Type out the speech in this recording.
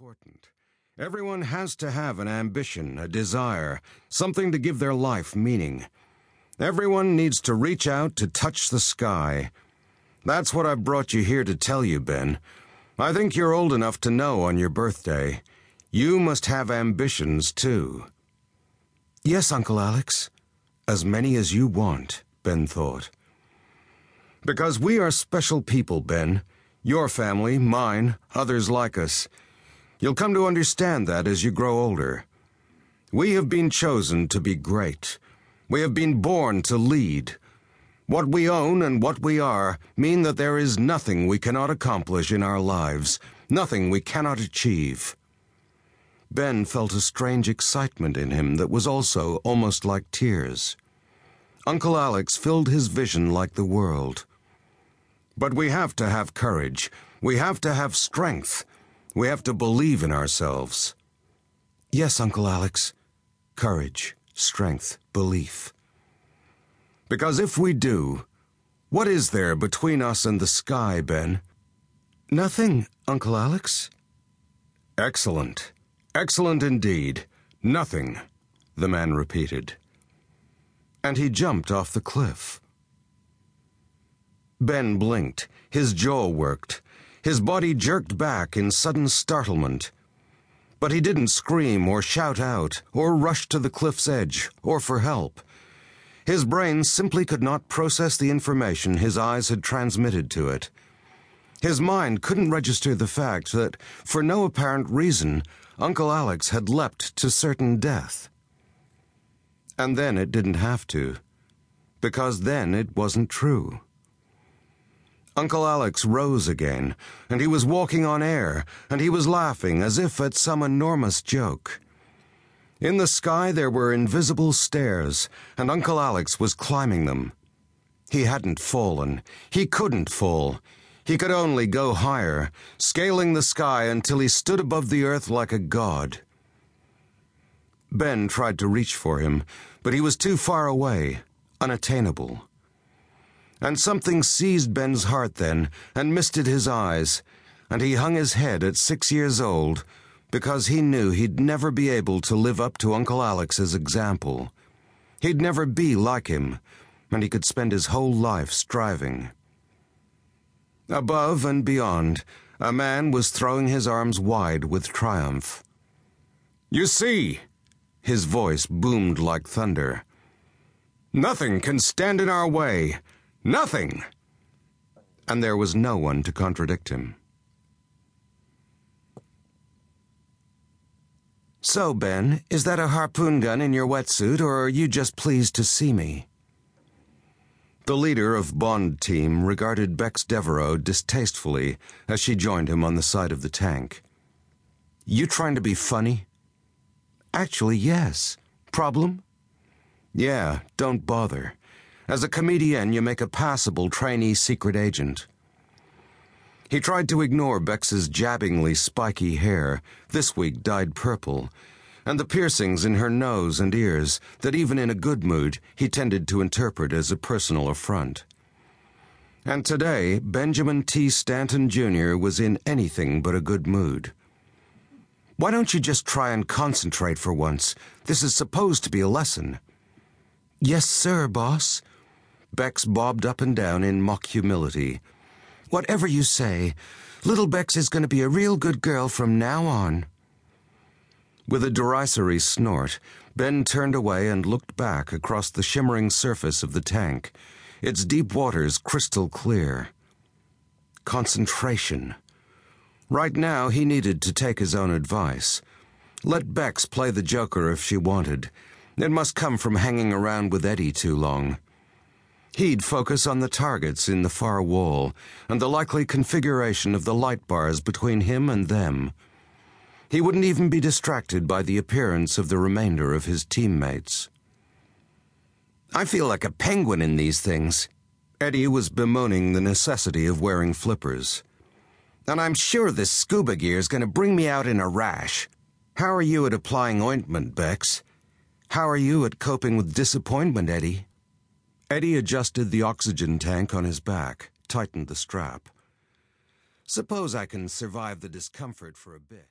important. Everyone has to have an ambition, a desire, something to give their life meaning. Everyone needs to reach out to touch the sky. That's what I brought you here to tell you, Ben. I think you're old enough to know on your birthday. You must have ambitions, too. Yes, Uncle Alex. As many as you want, Ben thought. Because we are special people, Ben. Your family, mine, others like us. You'll come to understand that as you grow older. We have been chosen to be great. We have been born to lead. What we own and what we are mean that there is nothing we cannot accomplish in our lives, nothing we cannot achieve. Ben felt a strange excitement in him that was also almost like tears. Uncle Alex filled his vision like the world. But we have to have courage. We have to have strength. We have to believe in ourselves. Yes, Uncle Alex. Courage, strength, belief. Because if we do, what is there between us and the sky, Ben? Nothing, Uncle Alex. Excellent. Excellent indeed. Nothing, the man repeated. And he jumped off the cliff. Ben blinked. His jaw worked. His body jerked back in sudden startlement. But he didn't scream or shout out or rush to the cliff's edge or for help. His brain simply could not process the information his eyes had transmitted to it. His mind couldn't register the fact that, for no apparent reason, Uncle Alex had leapt to certain death. And then it didn't have to, because then it wasn't true. Uncle Alex rose again, and he was walking on air, and he was laughing as if at some enormous joke. In the sky there were invisible stairs, and Uncle Alex was climbing them. He hadn't fallen. He couldn't fall. He could only go higher, scaling the sky until he stood above the earth like a god. Ben tried to reach for him, but he was too far away, unattainable. And something seized Ben's heart then and misted his eyes, and he hung his head at 6 years old because he knew he'd never be able to live up to Uncle Alex's example. He'd never be like him, and he could spend his whole life striving. Above and beyond, a man was throwing his arms wide with triumph. "You see," his voice boomed like thunder, "nothing can stand in our way. Nothing!" And there was no one to contradict him. "So, Ben, is that a harpoon gun in your wetsuit, or are you just pleased to see me?" The leader of Bond Team regarded Bex Devereaux distastefully as she joined him on the side of the tank. "You trying to be funny?" "Actually, yes. Problem?" "Yeah, don't bother. As a comedian, you make a passable trainee secret agent." He tried to ignore Bex's jabbingly spiky hair, this week dyed purple, and the piercings in her nose and ears that even in a good mood he tended to interpret as a personal affront. And today, Benjamin T. Stanton, Jr. was in anything but a good mood. "Why don't you just try and concentrate for once? This is supposed to be a lesson." "Yes, sir, boss." Bex bobbed up and down in mock humility. "Whatever you say, little Bex is going to be a real good girl from now on." With a derisory snort, Ben turned away and looked back across the shimmering surface of the tank, its deep waters crystal clear. Concentration. Right now he needed to take his own advice. Let Bex play the joker if she wanted. It must come from hanging around with Eddie too long. He'd focus on the targets in the far wall and the likely configuration of the light bars between him and them. He wouldn't even be distracted by the appearance of the remainder of his teammates. "I feel like a penguin in these things." Eddie was bemoaning the necessity of wearing flippers. "And I'm sure this scuba gear is going to bring me out in a rash. How are you at applying ointment, Bex? How are you at coping with disappointment, Eddie?" Eddie adjusted the oxygen tank on his back, tightened the strap. "Suppose I can survive the discomfort for a bit."